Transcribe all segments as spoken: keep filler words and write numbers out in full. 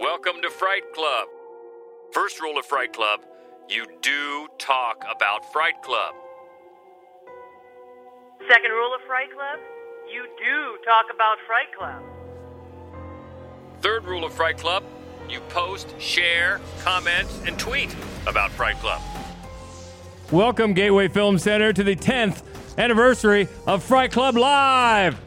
Welcome to Fright Club. First rule of Fright Club, you do talk about Fright Club. Second rule of Fright Club, you do talk about Fright Club. Third rule of Fright Club, you post, share, comment, and tweet about Fright Club. Welcome, Gateway Film Center, to the tenth anniversary of Fright Club Live.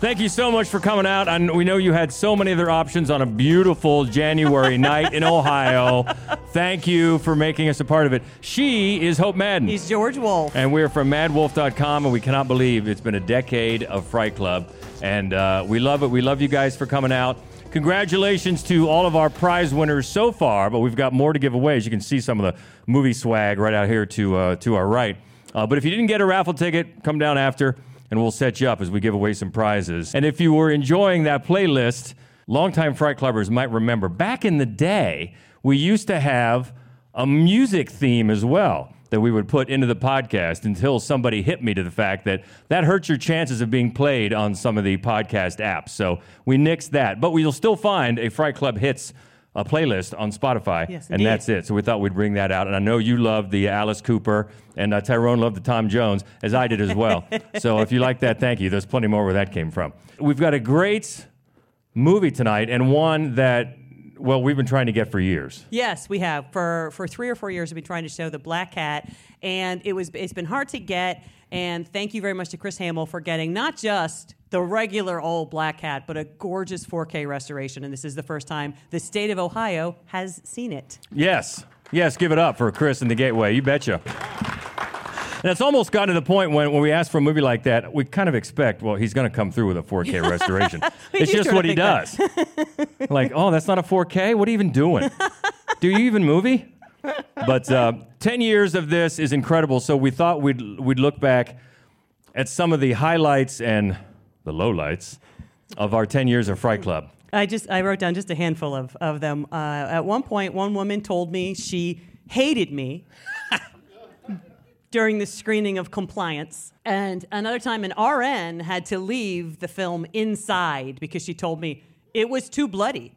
Thank you so much for coming out. And we know you had so many other options on a beautiful January night in Ohio. Thank you for making us a part of it. She is Hope Madden. He's George Wolf. And we're from Mad Wolf dot com, and we cannot believe it's been a decade of Fright Club. And uh, we love it. We love you guys for coming out. Congratulations to all of our prize winners so far, but we've got more to give away. As you can see, some of the movie swag right out here to, uh, to our right. Uh, but if you didn't get a raffle ticket, come down after, and we'll set you up as we give away some prizes. And if you were enjoying that playlist, longtime Fright Clubbers might remember, back in the day, we used to have a music theme as well that we would put into the podcast until somebody hit me to the fact that that hurts your chances of being played on some of the podcast apps. So we nixed that. But we'll still find a Fright Club Hits a playlist on Spotify, yes, and that's it. So we thought we'd bring that out. And I know you loved the Alice Cooper, and uh, Tyrone loved the Tom Jones, as I did as well. So if you like that, thank you. There's plenty more where that came from. We've got a great movie tonight, and one that, well, we've been trying to get for years. Yes, we have. For for three or four years, we've been trying to show The Black Cat, and it was it's been hard to get. And thank you very much to Chris Hamill for getting not just the regular old Black Cat, but a gorgeous four K restoration. And this is the first time the state of Ohio has seen it. Yes. Yes, give it up for Chris and the Gateway. You betcha. And it's almost gotten to the point when, when we ask for a movie like that, we kind of expect, well, he's going to come through with a four K restoration. It's just what he does. Like, oh, that's not a four K? What are you even doing? Do you even movie? But uh, ten years of this is incredible. So we thought we'd we'd look back at some of the highlights and the lowlights of our ten years of Fright Club. I just I wrote down just a handful of, of them. Uh, at one point, one woman told me she hated me during the screening of Compliance. And another time, an R N had to leave the film Inside because she told me it was too bloody.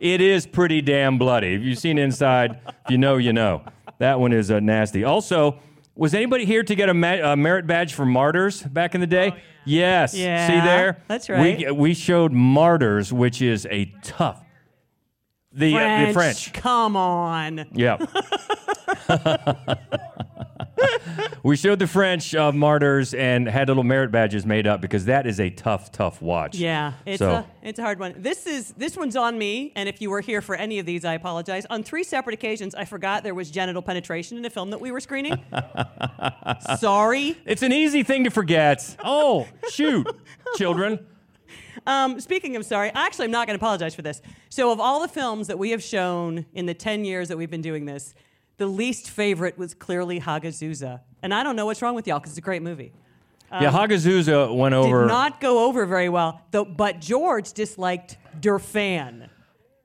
It is pretty damn bloody. If you've seen Inside, if you know, you know. That one is uh, nasty. Also, was anybody here to get a, ma- a merit badge for Martyrs back in the day? Oh, yeah. Yes. Yeah, see there? That's right. We, we showed Martyrs, which is a tough... The French. Uh, the French. Come on. Yeah. We showed the French uh, Martyrs and had little merit badges made up because that is a tough, tough watch. Yeah, it's so. a it's a hard one. This is this one's on me, and if you were here for any of these, I apologize. On three separate occasions, I forgot there was genital penetration in a film that we were screening. Sorry. It's an easy thing to forget. Oh, shoot, children. Um, speaking of sorry, actually, I'm not going to apologize for this. So of all the films that we have shown in the ten years that we've been doing this, the least favorite was clearly Hagazusa. And I don't know what's wrong with y'all, because it's a great movie. Um, yeah, Hagazusa went over... Did not go over very well, though, but George disliked Durfan.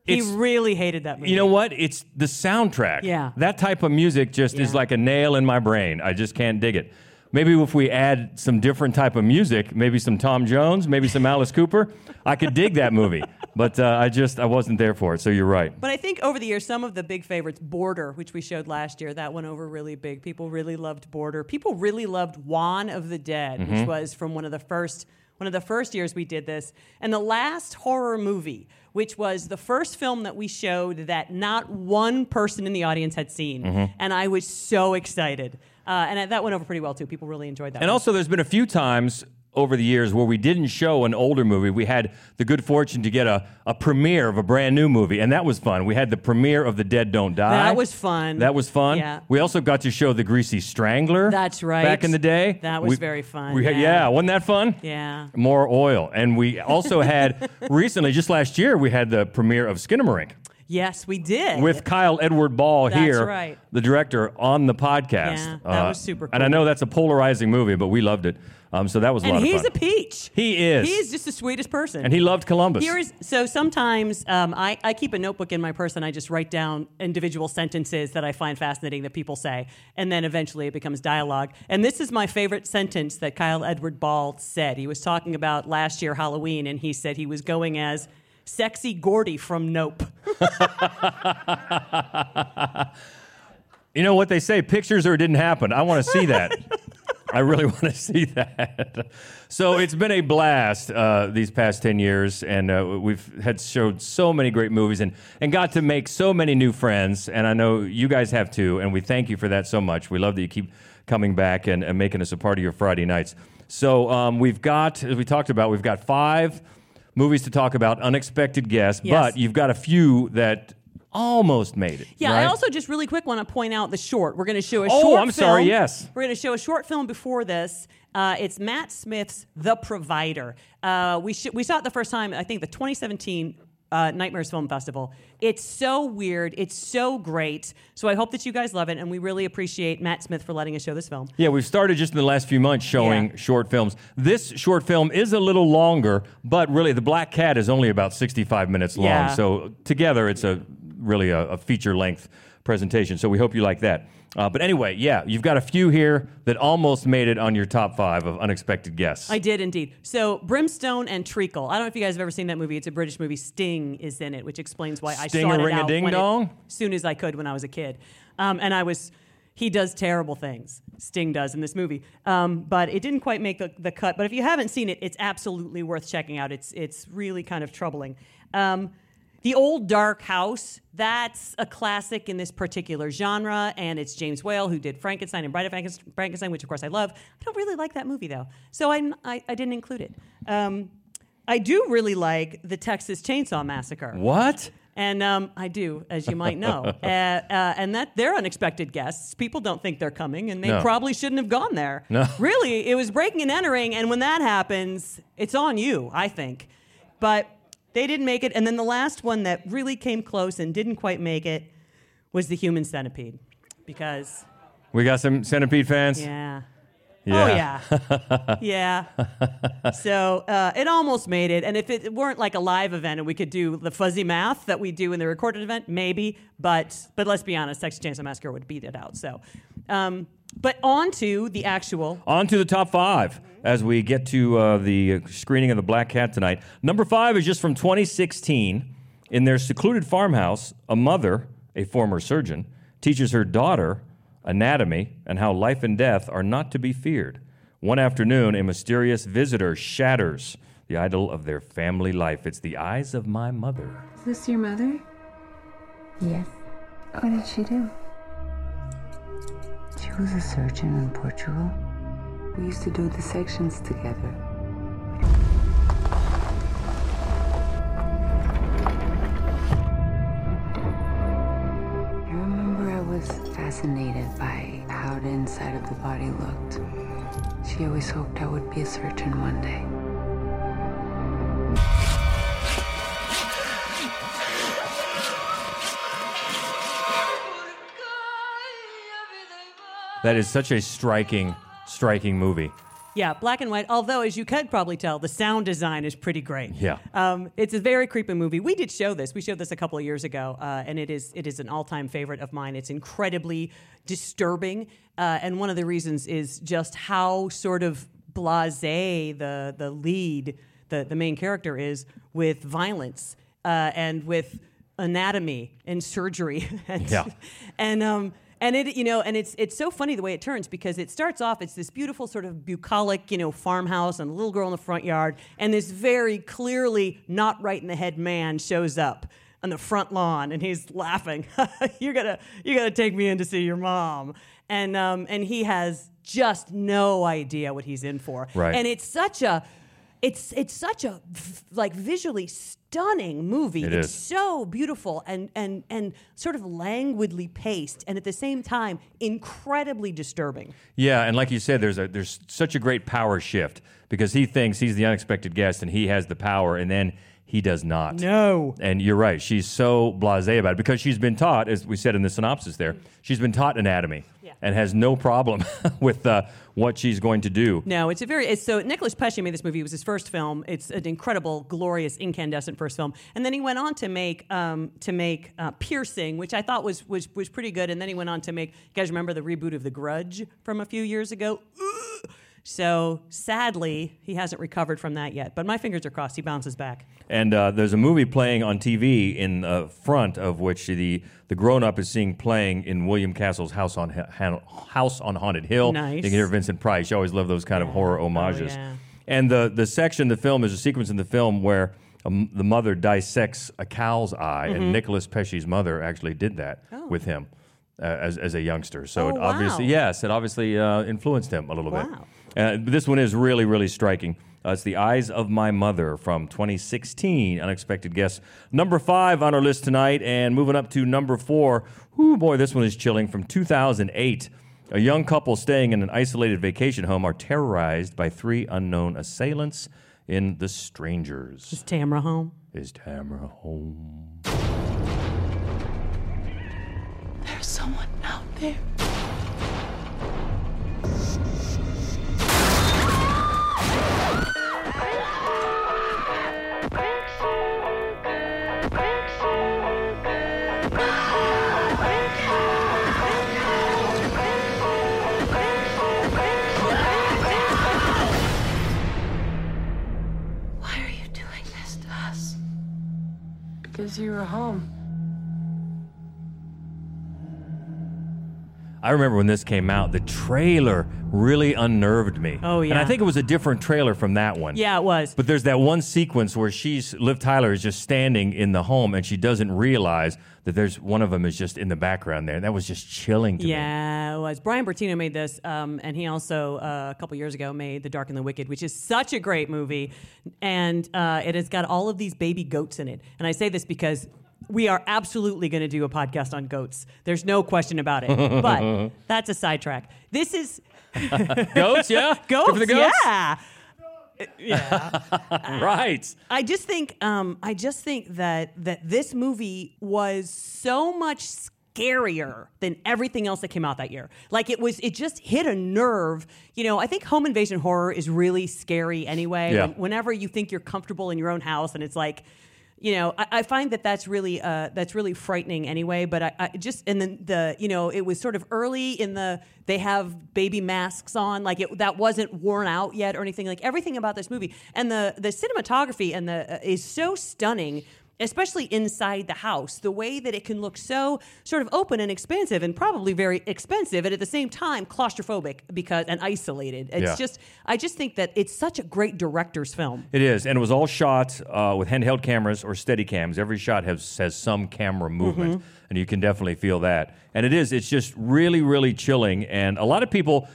He it's, really hated that movie. You know what? It's the soundtrack. Yeah. That type of music just yeah. is like a nail in my brain. I just can't dig it. Maybe if we add some different type of music, maybe some Tom Jones, maybe some Alice Cooper, I could dig that movie. But uh, I just, I wasn't there for it, so you're right. But I think over the years, some of the big favorites, Border, which we showed last year, that went over really big. People really loved Border. People really loved Juan of the Dead, mm-hmm. which was from one of the first one of the first years we did this. And The Last Horror Movie, which was the first film that we showed that not one person in the audience had seen. Mm-hmm. And I was so excited. Uh, and that went over pretty well, too. People really enjoyed that. And one. Also, there's been a few times over the years where we didn't show an older movie. We had the good fortune to get a, a premiere of a brand new movie, and that was fun. We had the premiere of The Dead Don't Die. That was fun. That was fun. Yeah. We also got to show The Greasy Strangler. That's right. Back in the day. That was we, very fun. We, yeah. yeah. Wasn't that fun? Yeah. More oil. And we also had, recently, just last year, we had the premiere of Skinnamarink. Yes, we did. With Kyle Edward Ball that's here, right. the director, on the podcast. Yeah, that uh, was super cool. And I know that's a polarizing movie, but we loved it. Um, so that was a and lot of fun. And he's a peach. He is. He's just the sweetest person. And he loved Columbus. Here is, so sometimes um, I, I keep a notebook in my purse and I just write down individual sentences that I find fascinating that people say. And then eventually it becomes dialogue. And this is my favorite sentence that Kyle Edward Ball said. He was talking about last year Halloween and he said he was going as Sexy Gordy from Nope. You know what they say, pictures or it didn't happen. I want to see that. I really want to see that. So it's been a blast uh, these past ten years, and uh, we've had showed so many great movies and, and got to make so many new friends, and I know you guys have too, and we thank you for that so much. We love that you keep coming back and, and making us a part of your Friday nights. So um, we've got, as we talked about, we've got five movies to talk about, unexpected guests, yes. but you've got a few that almost made it. Yeah, right? I also just really quick want to point out the short. We're going to show a oh, short film. Oh, I'm sorry, yes. We're going to show a short film before this. Uh, it's Matt Smith's The Provider. Uh, we sh- we saw it the first time, I think, the twenty seventeen uh, Nightmares Film Festival. It's so weird. It's so great. So I hope that you guys love it, and we really appreciate Matt Smith for letting us show this film. Yeah, we've started just in the last few months showing yeah. short films. This short film is a little longer, but really, The Black Cat is only about sixty-five minutes long. Yeah. So together, it's a really a, a feature-length presentation. So we hope you like that. Uh, but anyway, yeah, you've got a few here that almost made it on your top five of unexpected guests. I did indeed. So Brimstone and Treacle. I don't know if you guys have ever seen that movie. It's a British movie. Sting is in it, which explains why I sought it out as soon as I could when I was a kid. Um, and I was... He does terrible things. Sting does in this movie. Um, but it didn't quite make the, the cut. But if you haven't seen it, it's absolutely worth checking out. It's, it's really kind of troubling. Um... The Old Dark House, that's a classic in this particular genre, and it's James Whale, who did Frankenstein and Bride of Frankenstein, which, of course, I love. I don't really like that movie, though, so I, I, I didn't include it. Um, I do really like the Texas Chainsaw Massacre. What? And um, I do, as you might know. uh, uh, and that they're unexpected guests. People don't think they're coming, and they no. probably shouldn't have gone there. No. Really, it was breaking and entering, and when that happens, it's on you, I think. But... They didn't make it. And then the last one that really came close and didn't quite make it was The Human Centipede. Because... We got some Centipede fans? Yeah. yeah. Oh, yeah. yeah. So uh, it almost made it. And if it weren't like a live event and we could do the fuzzy math that we do in the recorded event, maybe. But but let's be honest, Texas Chainsaw Massacre would beat it out. So, um, But on to the actual... On to the top five. As we get to uh, the screening of The Black Cat tonight. Number five is just from twenty sixteen. In their secluded farmhouse, a mother, a former surgeon, teaches her daughter anatomy and how life and death are not to be feared. One afternoon, a mysterious visitor shatters the idol of their family life. It's The Eyes of My Mother. Is this your mother? Yes. What did she do? She was a surgeon in Portugal. We used to do the sections together. I remember I was fascinated by how the inside of the body looked. She always hoped I would be a surgeon one day. That is such a striking... Striking movie. Yeah, black and white. Although, as you could probably tell, the sound design is pretty great. Yeah. Um, it's a very creepy movie. We did show this. We showed this a couple of years ago, uh, and it is it is an all-time favorite of mine. It's incredibly disturbing, uh, and one of the reasons is just how sort of blasé the the lead, the, the main character is, with violence uh, and with anatomy and surgery. and, yeah. And... Um, And it, you know, and it's it's so funny the way it turns, because it starts off, it's this beautiful sort of bucolic, you know, farmhouse and a little girl in the front yard, and this very clearly not right in the head man shows up on the front lawn, and he's laughing. you're gonna you're gonna take me in to see your mom, and um and he has just no idea what he's in for, right? And it's such a it's it's such a like visually stunning movie. It it's is. so beautiful and, and and sort of languidly paced, and at the same time incredibly disturbing. Yeah, and like you said, there's a there's such a great power shift, because he thinks he's the unexpected guest and he has the power, and then He does not. No. And you're right. She's so blasé about it because she's been taught, as we said in the synopsis there, she's been taught anatomy yeah. and has no problem with uh, what she's going to do. No, it's a very... It's, so Nicholas Pesce made this movie. It was his first film. It's an incredible, glorious, incandescent first film. And then he went on to make um, to make uh, Piercing, which I thought was, was, was pretty good. And then he went on to make... You guys remember the reboot of The Grudge from a few years ago? Ooh! So, sadly, he hasn't recovered from that yet. But my fingers are crossed. He bounces back. And uh, there's a movie playing on T V in uh, front of which the, the grown-up is seeing playing in William Castle's House on ha- House on Haunted Hill. Nice. You can hear Vincent Price. You always love those kind yeah. of horror homages. Oh, yeah. And the, the section of the film is a sequence in the film where a, the mother dissects a cow's eye, mm-hmm. and Nicholas Pesce's mother actually did that oh. with him uh, as, as a youngster. So, oh, it obviously, wow. yes, it obviously uh, influenced him a little wow. bit. Uh, this one is really, really striking. Uh, it's The Eyes of My Mother from twenty sixteen, Unexpected Guest. Number five on our list tonight, and moving up to number four. Ooh, boy, this one is chilling. From two thousand eight, a young couple staying in an isolated vacation home are terrorized by three unknown assailants in The Strangers. Is Tamra home? Is Tamra home? There's someone out there. Because you were home. I remember when this came out, the trailer really unnerved me. Oh, yeah. And I think it was a different trailer from that one. Yeah, it was. But there's that one sequence where she's, Liv Tyler is just standing in the home and she doesn't realize that there's one of them is just in the background there. That was just chilling to yeah, me. Yeah, it was. Brian Bertino made this, um, and he also, uh, a couple years ago, made The Dark and the Wicked, which is such a great movie. And uh, it has got all of these baby goats in it. And I say this because... we are absolutely going to do a podcast on goats. There's no question about it. But that's a sidetrack. This is... goats, yeah? Goats, for the goats? Yeah. Yeah. Right. I just think um, I just think that that this movie was so much scarier than everything else that came out that year. Like, it was, it just hit a nerve. You know, I think home invasion horror is really scary anyway. Yeah. Whenever you think you're comfortable in your own house and it's like... You know, I, I find that that's really uh, that's really frightening anyway. But I, I just and then the you know it was sort of early in the they have baby masks on, like it, that wasn't worn out yet or anything, like everything about this movie and the the cinematography and the uh, is so stunning, especially inside the house, the way that it can look so sort of open and expansive and probably very expensive and at the same time claustrophobic because and isolated. It's yeah. just, I just think that it's such a great director's film. It is, and it was all shot uh, with handheld cameras or Steadicams. Every shot has, has some camera movement, mm-hmm. and you can definitely feel that. And it is, it's just really, really chilling, and a lot of people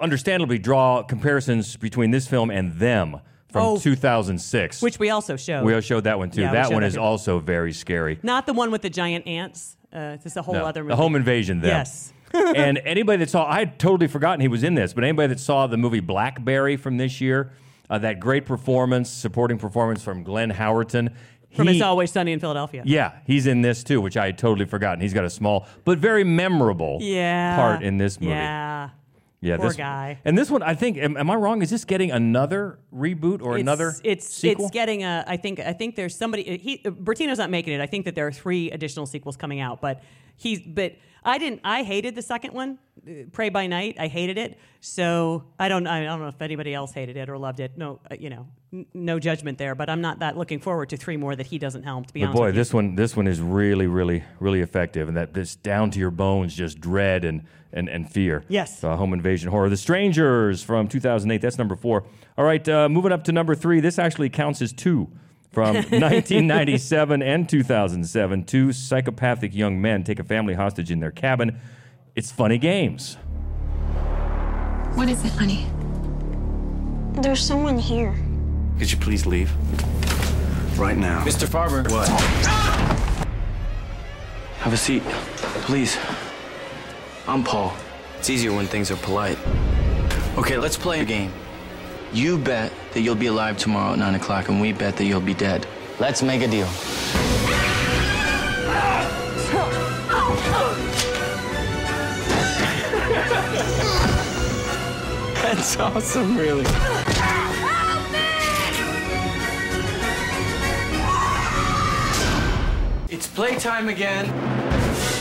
understandably draw comparisons between this film and Them. From oh, two thousand six. Which we also showed. We showed that one, too. Yeah, that one that is too. Also very scary. Not the one with the giant ants. Uh, it's a whole no, other movie. The home invasion, then. Yes. And anybody that saw... I had totally forgotten he was in this, but anybody that saw the movie Blackberry from this year, uh, that great performance, supporting performance from Glenn Howerton... From he, It's Always Sunny in Philadelphia. Yeah, he's in this, too, which I had totally forgotten. He's got a small but very memorable yeah. part in this movie. Yeah. Yeah, Poor this, guy. And this one, I think, am, am I wrong? Is this getting another reboot or it's, another it's, sequel? It's getting a, I think, I think there's somebody, he, Bertino's not making it. I think that there are three additional sequels coming out, but he's, but I didn't, I hated the second one, Pray by Night. I hated it. So I don't, I don't know if anybody else hated it or loved it. No, you know, n- no judgment there, but I'm not that looking forward to three more that he doesn't helm, to be but honest boy, with you. This one, this one is really, really, really effective. And that this down to your bones, just dread and, And and fear. Yes. Uh, home invasion horror. The Strangers from two thousand eight. That's number four. All right, uh, moving up to number three. This actually counts as two from nineteen ninety-seven and two thousand seven. Two psychopathic young men take a family hostage in their cabin. It's Funny Games. What is it, honey? There's someone here. Could you please leave? Right now. Mister Farber. What? Ah! Have a seat, please. I'm Paul. It's easier when things are polite. Okay, let's play a game. You bet that you'll be alive tomorrow at nine o'clock, and we bet that you'll be dead. Let's make a deal. That's awesome, really. It's playtime again.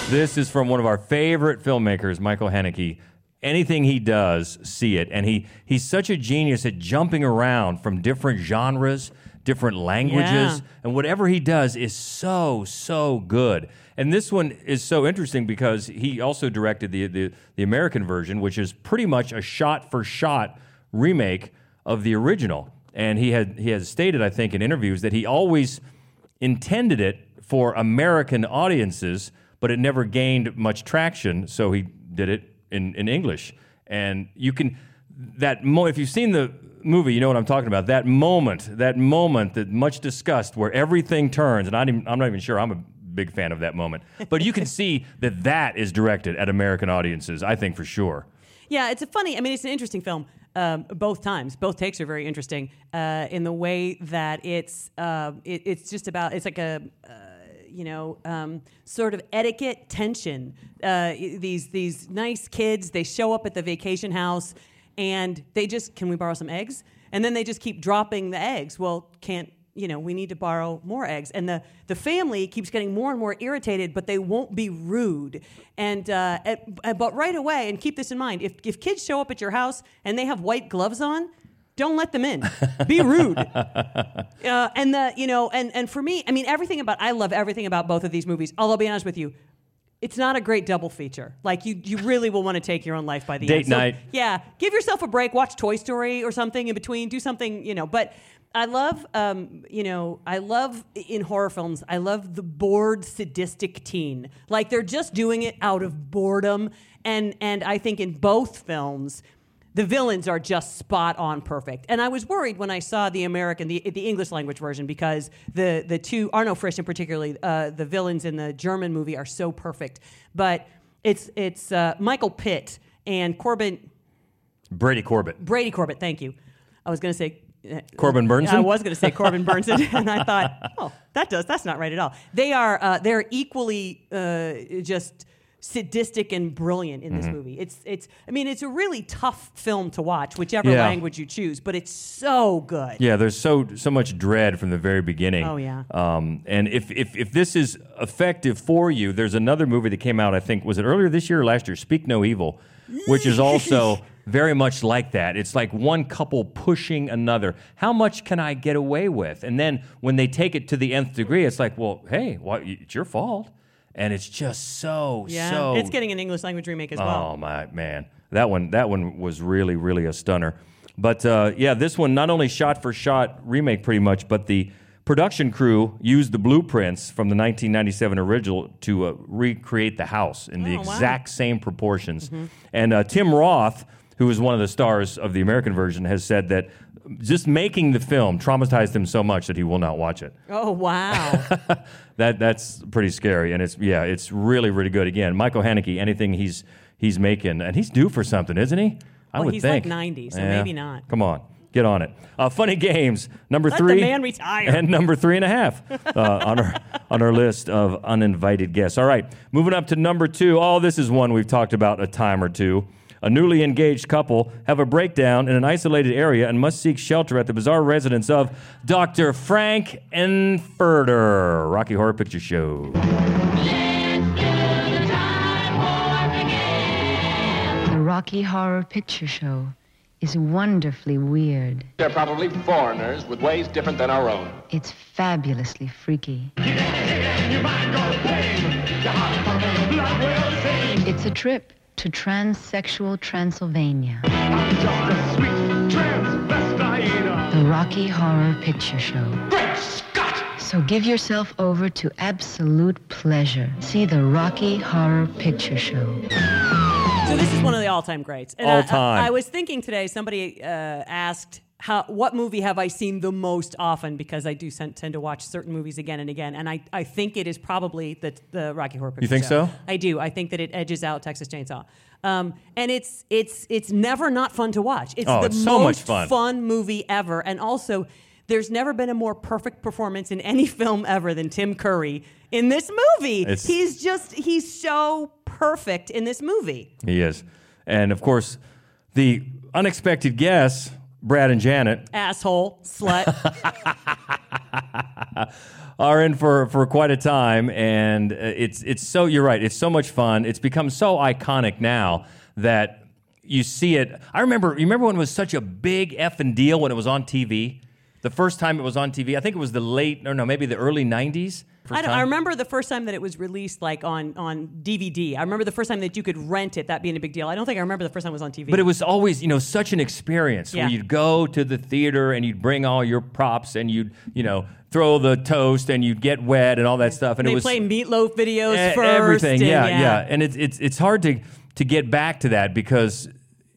This is from one of our favorite filmmakers, Michael Haneke. Anything he does, see it. And he he's such a genius at jumping around from different genres, different languages. Yeah. And whatever he does is so, so good. And this one is so interesting because he also directed the the, the American version, which is pretty much a shot-for-shot remake of the original. And he had he has stated, I think, in interviews that he always intended it for American audiences, but it never gained much traction, so he did it in, in English. And you can... that mo- If you've seen the movie, you know what I'm talking about. That moment, that moment that much discussed where everything turns, and I didn't, I'm not even sure I'm a big fan of that moment, but you can see that that is directed at American audiences, I think, for sure. Yeah, it's a funny... I mean, it's an interesting film. Um, both times, both takes are very interesting uh, in the way that it's uh, it, it's just about it's like a uh, you know um, sort of etiquette tension. Uh, these these nice kids, they show up at the vacation house and they just can we borrow some eggs? And then they just keep dropping the eggs. Well, can't you know we need to borrow more eggs? And the the family keeps getting more and more irritated, but they won't be rude. And uh, at, but right away, and keep this in mind: if if kids show up at your house and they have white gloves on, don't let them in. Be rude. uh, and the you know and and for me, I mean, everything about I love everything about both of these movies. Although, I'll be honest with you, it's not a great double feature. Like, you you really will want to take your own life by the Date end. Date night. So, yeah. Give yourself a break. Watch Toy Story or something in between. Do something, you know. But I love, um, you know, I love in horror films, I love the bored, sadistic teen. Like, they're just doing it out of boredom. And, and I think in both films, the villains are just spot on perfect. And I was worried when I saw the American, the, the English language version, because the, the two, Arno Frisch particularly, uh, the villains in the German movie are so perfect. But it's it's uh, Michael Pitt and Corbin... Brady Corbett. Brady Corbett, thank you. I was going to say... Uh, Corbin Burnson? I was going to say Corbin Burnson, and I thought, oh, that does, that's not right at all. They are uh, they're equally uh, just... sadistic and brilliant in this mm-hmm. movie. It's it's. I mean, it's a really tough film to watch, whichever yeah. language you choose. But it's so good. Yeah, there's so so much dread from the very beginning. Oh yeah. Um, and if if if this is effective for you, there's another movie that came out. I think was it earlier this year or last year? Speak No Evil, which is also very much like that. It's like one couple pushing another. How much can I get away with? And then when they take it to the nth degree, it's like, well, hey, well, it's your fault. And it's just so, yeah. so... It's getting an English language remake as well. Oh, my, man. That one that one was really, really a stunner. But, uh, yeah, this one not only shot-for-shot remake pretty much, but the production crew used the blueprints from the nineteen ninety-seven original to uh, recreate the house in oh, the exact wow. same proportions. Mm-hmm. And uh, Tim Roth, who is one of the stars of the American version, has said that just making the film traumatized him so much that he will not watch it. Oh, wow. that That's pretty scary. And it's, yeah, it's really, really good. Again, Michael Haneke, anything he's he's making, and he's due for something, isn't he? I well, would he's think. He's like ninety, so yeah. maybe not. Come on. Get on it. Uh, Funny Games, number Let three. Let the man retire. And number three and a half uh, on, our, on our list of uninvited guests. All right, moving up to number two. Oh, this is one we've talked about a time or two. A newly engaged couple have a breakdown in an isolated area and must seek shelter at the bizarre residence of Doctor Frank Enfurter. Rocky Horror Picture Show. Let's do the time warp again. The Rocky Horror Picture Show is wonderfully weird. They're probably foreigners with ways different than our own. It's fabulously freaky. You can, you might go pain. Your heart will blood will sing. It's a trip to transsexual Transylvania. I'm just a sweet transvestite. The Rocky Horror Picture Show. Great Scott! So give yourself over to absolute pleasure. See the Rocky Horror Picture Show. So this is one of the all-time greats. And all I, time. I, I was thinking today, somebody uh, asked, how, what movie have I seen the most often? Because I do tend to watch certain movies again and again, and I, I think it is probably the the Rocky Horror Picture Show. You think so? I do. I think that it edges out Texas Chainsaw, um, and it's it's it's never not fun to watch. It's oh, the it's so most much fun. fun movie ever, and also. There's never been a more perfect performance in any film ever than Tim Curry in this movie. It's, he's just, he's so perfect in this movie. He is. And, of course, the unexpected guests, Brad and Janet. Asshole. Slut. Are in for, for quite a time. And it's it's so, you're right, it's so much fun. It's become so iconic now that you see it. I remember, you remember when it was such a big effing deal when it was on T V? The first time it was on T V, I think it was the late, or no, maybe the early nineties. I, don't, I remember the first time that it was released, like, on, on D V D. I remember the first time that you could rent it, that being a big deal. I don't think I remember the first time it was on T V. But it was always, you know, such an experience yeah. where you'd go to the theater and you'd bring all your props and you'd, you know, throw the toast and you'd get wet and all that stuff. And they it was, play meatloaf videos a- first. Everything, yeah, yeah, yeah. And it's it's it's hard to to get back to that because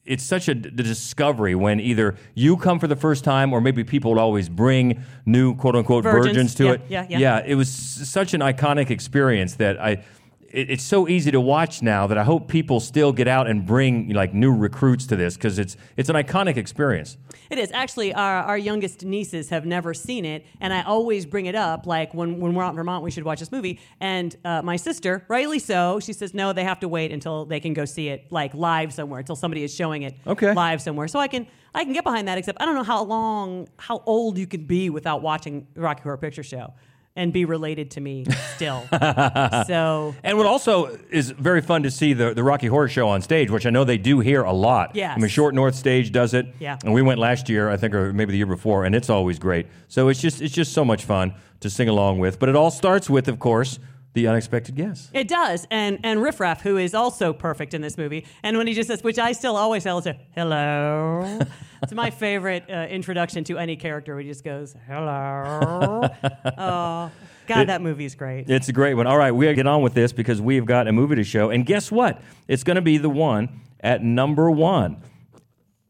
it's such a d- discovery when either you come for the first time or maybe people would always bring new, quote-unquote, virgins, virgins to yeah, it. Yeah, yeah, yeah. It was s- such an iconic experience that I... It, it's so easy to watch now that I hope people still get out and bring, like, new recruits to this because it's it's an iconic experience. It is. Actually, our, our youngest nieces have never seen it, and I always bring it up, like, when, when we're out in Vermont, we should watch this movie. And uh, my sister, rightly so, she says, no, they have to wait until they can go see it, like, live somewhere, until somebody is showing it okay. live somewhere. So I can I can get behind that, except I don't know how long, how old you could be without watching Rocky Horror Picture Show and be related to me still. So, and what also is very fun to see the, the Rocky Horror Show on stage, which I know they do here a lot. Yes. I mean, Short North Stage does it. Yeah. And we went last year, I think, or maybe the year before, and it's always great. So it's just it's just so much fun to sing along with. But it all starts with, of course, the unexpected guest. It does. And and Riff Raff, who is also perfect in this movie, and when he just says, which I still always tell him, hello. It's my favorite uh, introduction to any character. He just goes, hello. Oh, God, it, that movie is great. It's a great one. All right, we gotta get on with this because we've got a movie to show. And guess what? It's going to be the one at number one.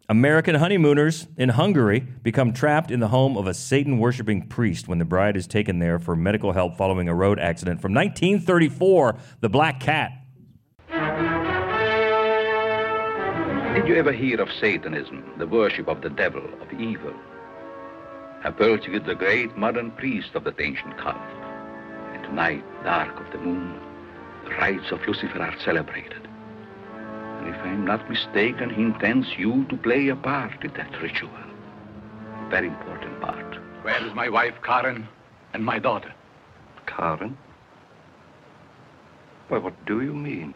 American honeymooners in Hungary become trapped in the home of a Satan-worshipping priest when the bride is taken there for medical help following a road accident. From nineteen thirty-four, The Black Cat. Did you ever hear of Satanism, the worship of the devil, of evil? Apollo is the great modern priest of that ancient cult. And tonight, dark of the moon, the rites of Lucifer are celebrated. If I'm not mistaken, he intends you to play a part in that ritual. A very important part. Where is my wife, Karen, and my daughter? Karen? Well, what do you mean?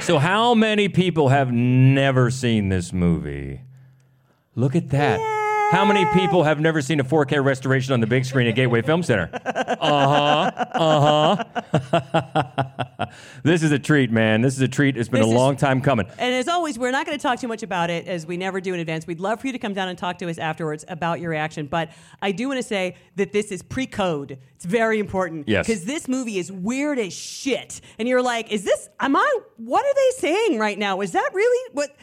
So how many people have never seen this movie? Look at that. Yeah. How many people have never seen a four K restoration on the big screen at Gateway Film Center? Uh-huh. Uh-huh. This is a treat, man. This is a treat. It's been this a long is, time coming. And as always, we're not going to talk too much about it, as we never do in advance. We'd love for you to come down and talk to us afterwards about your reaction. But I do want to say that this is pre-code. It's very important. Yes. Because this movie is weird as shit. And you're like, is this, am I, what are they saying right now? Is that really what...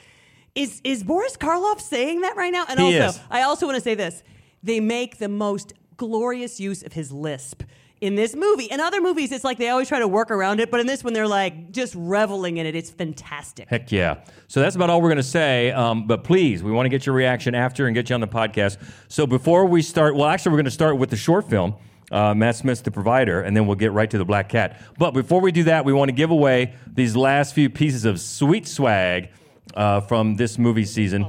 Is is Boris Karloff saying that right now? And he also, is. I also want to say this. They make the most glorious use of his lisp in this movie. In other movies, it's like they always try to work around it, but in this one, they're like just reveling in it. It's fantastic. Heck yeah. So that's about all we're going to say, um, but please, we want to get your reaction after and get you on the podcast. So before we start, well, actually, we're going to start with the short film, uh, Matt Smith's The Provider, and then we'll get right to The Black Cat. But before we do that, we want to give away these last few pieces of sweet swag Uh, from this movie season.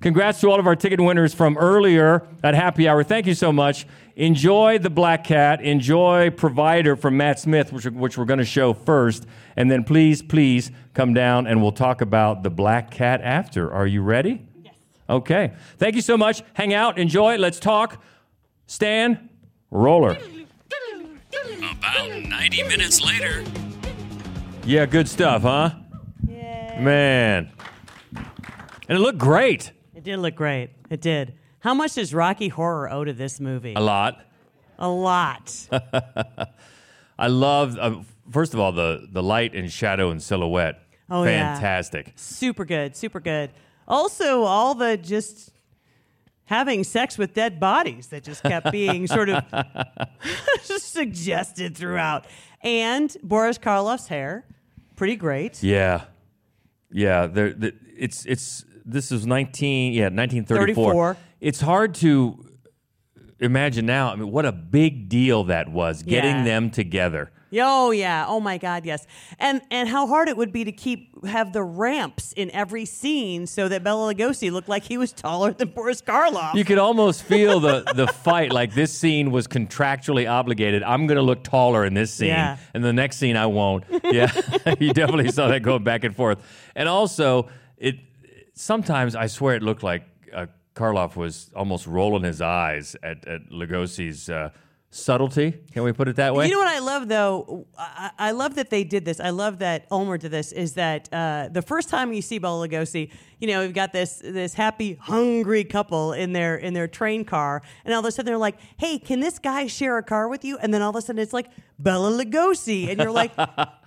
Congrats to all of our ticket winners from earlier at Happy Hour. Thank you so much. Enjoy The Black Cat. Enjoy Provider from Matt Smith, which, which we're going to show first. And then please, please come down and we'll talk about The Black Cat after. Are you ready? Yes. Okay. Thank you so much. Hang out. Enjoy. Let's talk. Stan, roller. About ninety minutes later. Yeah, good stuff, huh? Yeah. Man. And it looked great. It did look great. It did. How much does Rocky Horror owe to this movie? A lot. A lot. I love, uh, first of all, the, the light and shadow and silhouette. Oh, fantastic. Yeah. Super good. Super good. Also, all the just having sex with dead bodies that just kept being sort of suggested throughout. And Boris Karloff's hair. Pretty great. Yeah. Yeah, they're, they're, it's it's this is nineteen yeah nineteen thirty-four. thirty-four It's hard to imagine now. I mean, what a big deal that was, getting yeah. them together. Oh, yeah. Oh, my God, yes. And and how hard it would be to keep have the ramps in every scene so that Bela Lugosi looked like he was taller than Boris Karloff. You could almost feel the, the fight, like this scene was contractually obligated. I'm going to look taller in this scene, yeah. and the next scene I won't. Yeah, you definitely saw that going back and forth. And also, it sometimes, I swear, it looked like uh, Karloff was almost rolling his eyes at, at Lugosi's... Uh, subtlety, can we put it that way? You know what I love, though? I, I love that they did this. I love that Ulmer did this, is that uh, the first time you see Bela Lugosi, you know, we've got this this happy, hungry couple in their in their train car, and all of a sudden they're like, hey, can this guy share a car with you? And then all of a sudden it's like, Bela Lugosi, and you're like,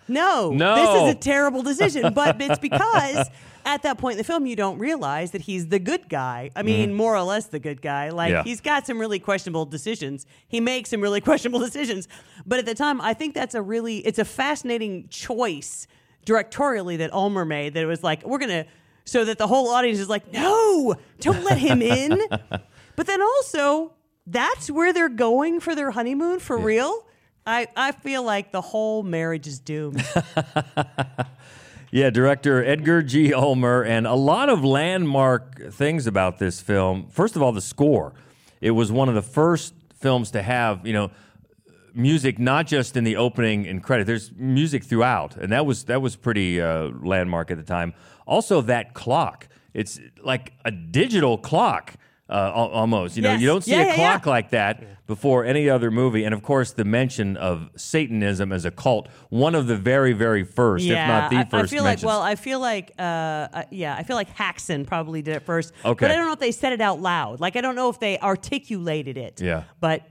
no, no, this is a terrible decision, but it's because... At that point in the film, you don't realize that he's the good guy. I mean, mm. more or less the good guy. Like, yeah. he's got some really questionable decisions. He makes some really questionable decisions. But at the time, I think that's a really, it's a fascinating choice directorially that Ulmer made, that it was like, we're going to, so that the whole audience is like, no, don't let him in. But then also, that's where they're going for their honeymoon, for yeah. real? I, I feel like the whole marriage is doomed. Yeah, director Edgar G. Ulmer, and a lot of landmark things about this film. First of all, the score. It was one of the first films to have, you know, music not just in the opening and credit. There's music throughout, and that was that was pretty uh, landmark at the time. Also, that clock. It's like a digital clock uh, almost. You know, yes. you don't see yeah, a yeah, clock yeah. like that before any other movie. And, of course, the mention of Satanism as a cult, one of the very, very first, yeah, if not the I, first I feel mentions. Like, well, I feel like, uh, uh, yeah, I feel like Haxon probably did it first. Okay. But I don't know if they said it out loud. Like, I don't know if they articulated it. Yeah. But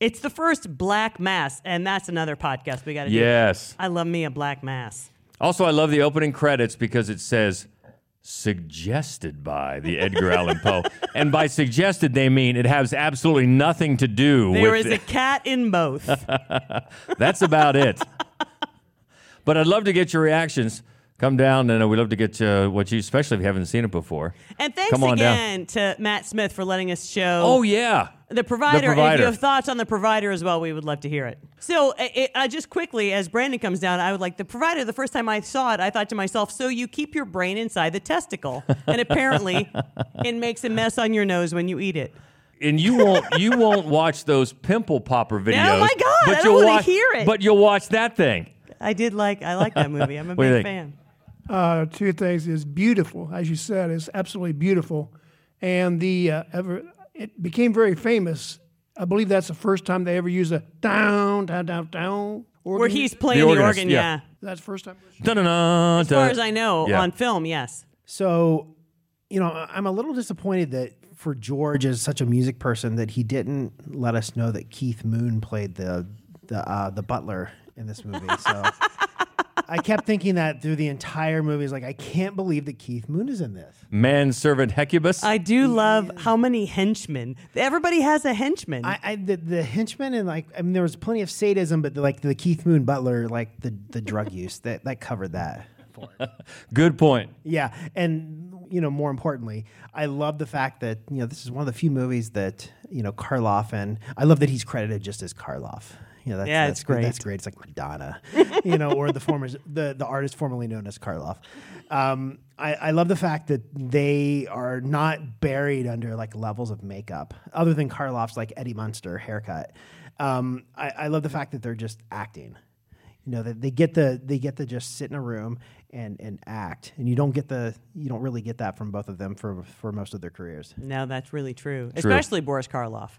it's the first Black Mass, and that's another podcast we got to do. Yes. I love me a Black Mass. Also, I love the opening credits because it says... suggested by the Edgar Allan Poe. And by suggested, they mean it has absolutely nothing to do there with... There is it. A cat in both. That's about it. But I'd love to get your reactions. Come down, and we'd love to get to what you, especially if you haven't seen it before. And thanks again down. to Matt Smith for letting us show... Oh, yeah. The Provider. The Provider. If you have thoughts on The Provider as well, we would love to hear it. So it, uh, just quickly, as Brandon comes down, I would like, The Provider, the first time I saw it, I thought to myself, so you keep your brain inside the testicle. And apparently it makes a mess on your nose when you eat it. And you won't you won't watch those pimple popper videos. Oh, my God. But I don't want to hear it. But you'll watch that thing. I did like, I like that movie. I'm a big fan. Uh, two things. It's beautiful. As you said, it's absolutely beautiful. And the... Uh, ever. It became very famous. I believe that's the first time they ever used a down, down, down, down. Organ. Where he's playing the, the organ, yeah. yeah. That's the first time. Da-da-da, as far da. as I know, yeah. on film, yes. So, you know, I'm a little disappointed that for George, as such a music person, that he didn't let us know that Keith Moon played the the uh, the butler in this movie. So I kept thinking that through the entire movie. It's like, I can't believe that Keith Moon is in this. Manservant Hecubus. I do love yeah. how many henchmen. Everybody has a henchman. I, I the, the henchman, and like, I mean, there was plenty of sadism, but the, like the Keith Moon butler, like the, the drug use, that, that covered that. Good point. Yeah. And, you know, more importantly, I love the fact that, you know, this is one of the few movies that, you know, Karloff, and I love that he's credited just as Karloff. You know, that's, yeah, that's it's great. That's great. It's like Madonna, you know, or the former, the, the artist formerly known as Karloff. Um, I, I love the fact that they are not buried under like levels of makeup, other than Karloff's like Eddie Munster haircut. Um, I, I love the fact that they're just acting. You know, that they get the they get to just sit in a room and, and act, and you don't get the you don't really get that from both of them for for most of their careers. No, that's really true, true. Especially Boris Karloff.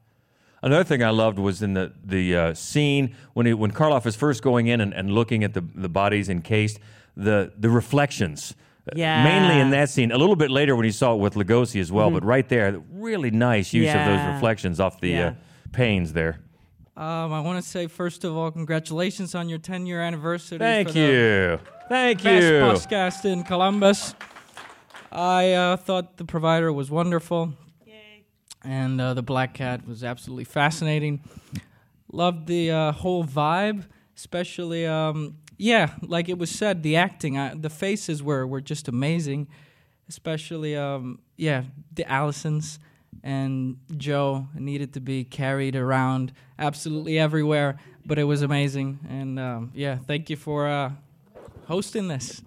Another thing I loved was in the the uh, scene when he, when Karloff is first going in and, and looking at the, the bodies encased, the the reflections, yeah. mainly in that scene. A little bit later when you saw it with Lugosi as well, mm-hmm. but right there, really nice use yeah. of those reflections off the yeah. uh, panes there. Um, I want to say first of all, congratulations on your ten year anniversary. Thank for you, the thank best you. Best podcast in Columbus. I uh, thought The Provider was wonderful. And uh, The Black Cat was absolutely fascinating. Loved the uh, whole vibe, especially, um, yeah, like it was said, the acting, I, the faces were, were just amazing. especially um, yeah, the Allisons and Joe needed to be carried around absolutely everywhere, but it was amazing. And um, yeah, thank you for uh, hosting this.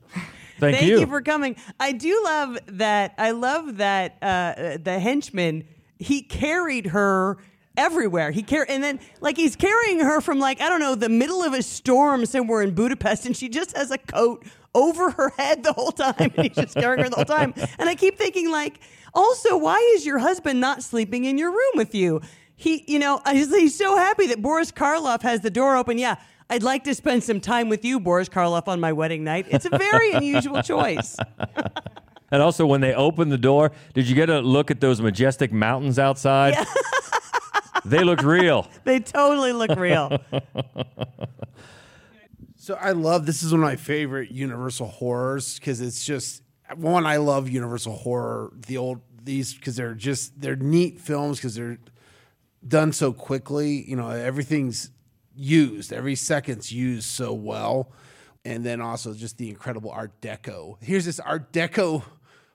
Thank, Thank you. you for coming. I do love that. I love that uh, the henchman, he carried her everywhere. He car- And then, like, he's carrying her from, like, I don't know, the middle of a storm somewhere in Budapest, and she just has a coat over her head the whole time, and he's just carrying her the whole time. And I keep thinking, like, also, why is your husband not sleeping in your room with you? He, you know, he's so happy that Boris Karloff has the door open. Yeah. I'd like to spend some time with you, Boris Karloff, on my wedding night. It's a very unusual choice. And also, when they opened the door, did you get a look at those majestic mountains outside? Yeah. They looked real. They totally look real. So I love, this is one of my favorite Universal horrors, because it's just, one, I love Universal horror, the old, these, because they're just, they're neat films, because they're done so quickly. You know, everything's used, every second's used so well. And then also just the incredible Art Deco. Here's this Art Deco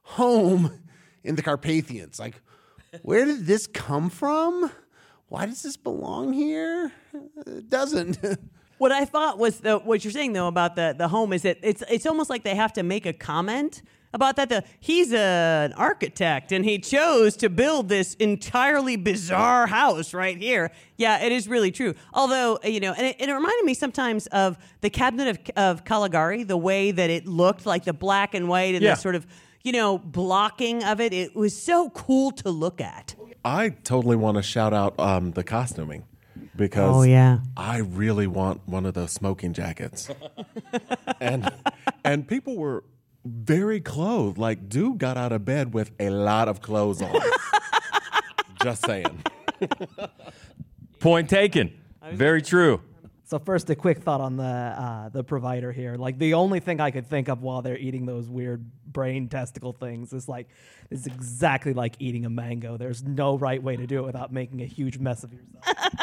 home in the Carpathians. Like, where did this come from? Why does this belong here? It doesn't. What I thought was, the, what you're saying, though, about the, the home is that it's it's almost like they have to make a comment about that. The, he's a, an architect, and he chose to build this entirely bizarre house right here. Yeah, it is really true. Although, you know, and it, it reminded me sometimes of the Cabinet of, of Caligari, the way that it looked, like the black and white and yeah. the sort of, you know, blocking of it. It was so cool to look at. I totally want to shout out um, the costuming. Because oh, yeah. I really want one of those smoking jackets. and and people were very clothed. Like, dude got out of bed with a lot of clothes on. Just saying. Point taken. Very true. So first, a quick thought on the uh, the provider here. Like, the only thing I could think of while they're eating those weird brain testicle things is like, it's exactly like eating a mango. There's no right way to do it without making a huge mess of yourself.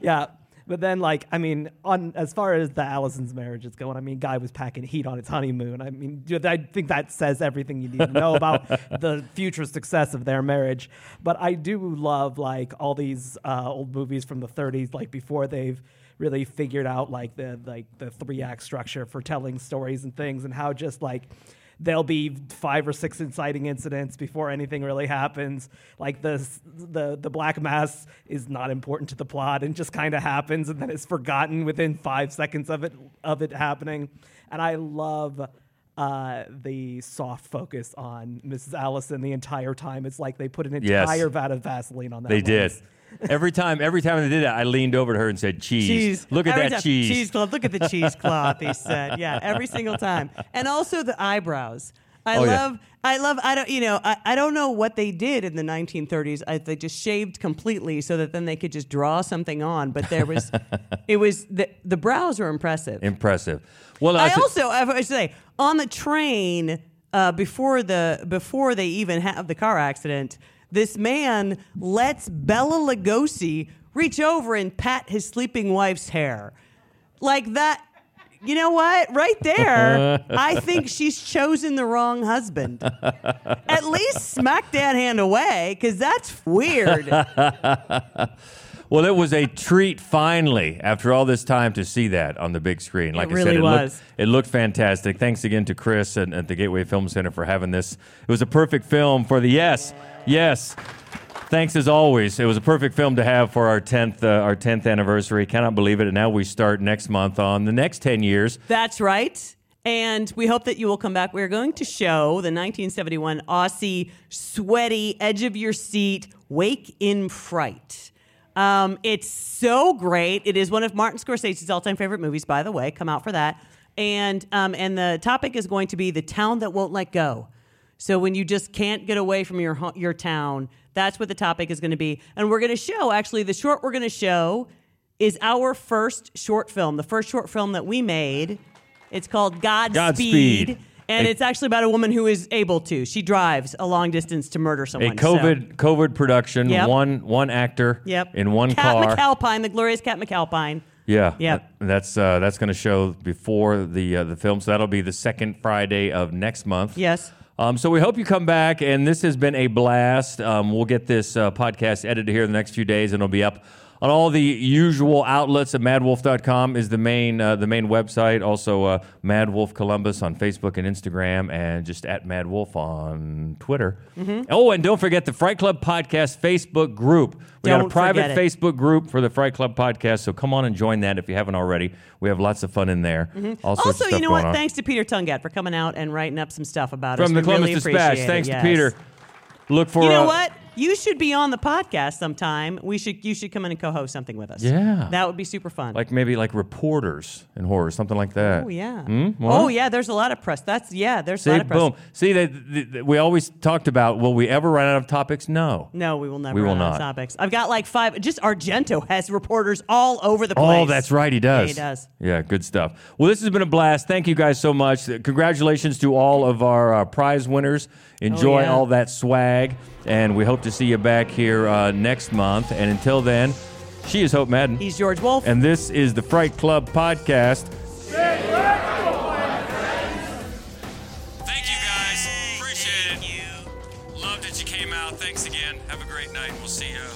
Yeah. But then, like, I mean, on as far as the Allison's marriage is going, I mean, guy was packing heat on its honeymoon. I mean, I think that says everything you need to know about the future success of their marriage. But I do love, like, all these uh, old movies from the thirties, like, before they've really figured out, like, the like the three-act structure for telling stories and things, and how just, like, there'll be five or six inciting incidents before anything really happens. Like the the the black mass is not important to the plot and just kind of happens, and then it's forgotten within five seconds of it of it happening. And I love uh, the soft focus on Missus Allison the entire time. It's like they put an entire yes. vat of Vaseline on that. They place. did. Every time, every time they did that, I leaned over to her and said, "Cheese, cheese. Look at every that time. cheese, cheesecloth. Look at the cheesecloth." He said, "Yeah, every single time." And also the eyebrows. I oh, love, yeah. I love. I don't, you know, I, I don't know what they did in the nineteen thirties. I, they just shaved completely so that then they could just draw something on. But there was, it was the the brows were impressive. Impressive. Well, I, I also, I should say, on the train uh, before the before they even have the car accident, this man lets Bela Lugosi reach over and pat his sleeping wife's hair. Like that, you know what? Right there, I think she's chosen the wrong husband. At least smack that hand away, because that's weird. Well, it was a treat, finally, after all this time, to see that on the big screen. Like it really I said, it was. Looked, it looked fantastic. Thanks again to Chris and at the Gateway Film Center for having this. It was a perfect film for the yes. Yes, thanks as always. It was a perfect film to have for our tenth uh, our tenth anniversary. Cannot believe it. And now we start next month on the next ten years. That's right. And we hope that you will come back. We're going to show the nineteen seventy-one Aussie sweaty edge of your seat Wake in Fright. Um, it's so great. It is one of Martin Scorsese's all-time favorite movies. By the way, come out for that. And um, and the topic is going to be the town that won't let go. So when you just can't get away from your your town, that's what the topic is going to be. And we're going to show, actually, the short we're going to show is our first short film, the first short film that we made. It's called Godspeed. Godspeed. And a, it's actually about a woman who is able to. She drives a long distance to murder someone. A COVID so. COVID production, yep. one one actor yep. in one Cat car. Cat McAlpine, the glorious Cat McAlpine. Yeah, yeah. That's uh, that's going to show before the uh, the film, so that'll be the second Friday of next month. Yes. Um, so we hope you come back, and this has been a blast. Um, we'll get this uh, podcast edited here in the next few days, and it'll be up on all the usual outlets. At Mad Wolf dot com is the main uh, the main website. Also, uh, Mad Wolf Columbus on Facebook and Instagram, and just at Mad Wolf on Twitter. Mm-hmm. Oh, and don't forget the Fright Club Podcast Facebook group. We don't got a private Facebook group for the Fright Club Podcast, so come on and join that if you haven't already. We have lots of fun in there. Mm-hmm. Also, also you know what? On. Thanks to Peter Tungat for coming out and writing up some stuff about us. From the Columbus really Dispatch. Thanks yes. to Peter. Look for you know a, what. You should be on the podcast sometime. We should you should come in and co-host something with us. Yeah. That would be super fun. Like maybe like reporters in horror, something like that. Oh yeah. Hmm? Oh yeah, there's a lot of press. That's yeah, there's See, a lot of press. Boom. See, they, they, they, we always talked about will we ever run out of topics? No. No, we will never we run will out not. of topics. I've got like five just Argento has reporters all over the place. Oh, that's right, he does. Yeah, he does. Yeah, good stuff. Well, this has been a blast. Thank you guys so much. Congratulations to all of our uh, prize winners. Enjoy oh, yeah. all that swag, and we hope to see you back here uh, next month. And until then, she is Hope Madden. He's George Wolf. And this is the Fright Club Podcast. Thank you, guys. Appreciate it. Loved that you came out. Thanks again. Have a great night. We'll see you.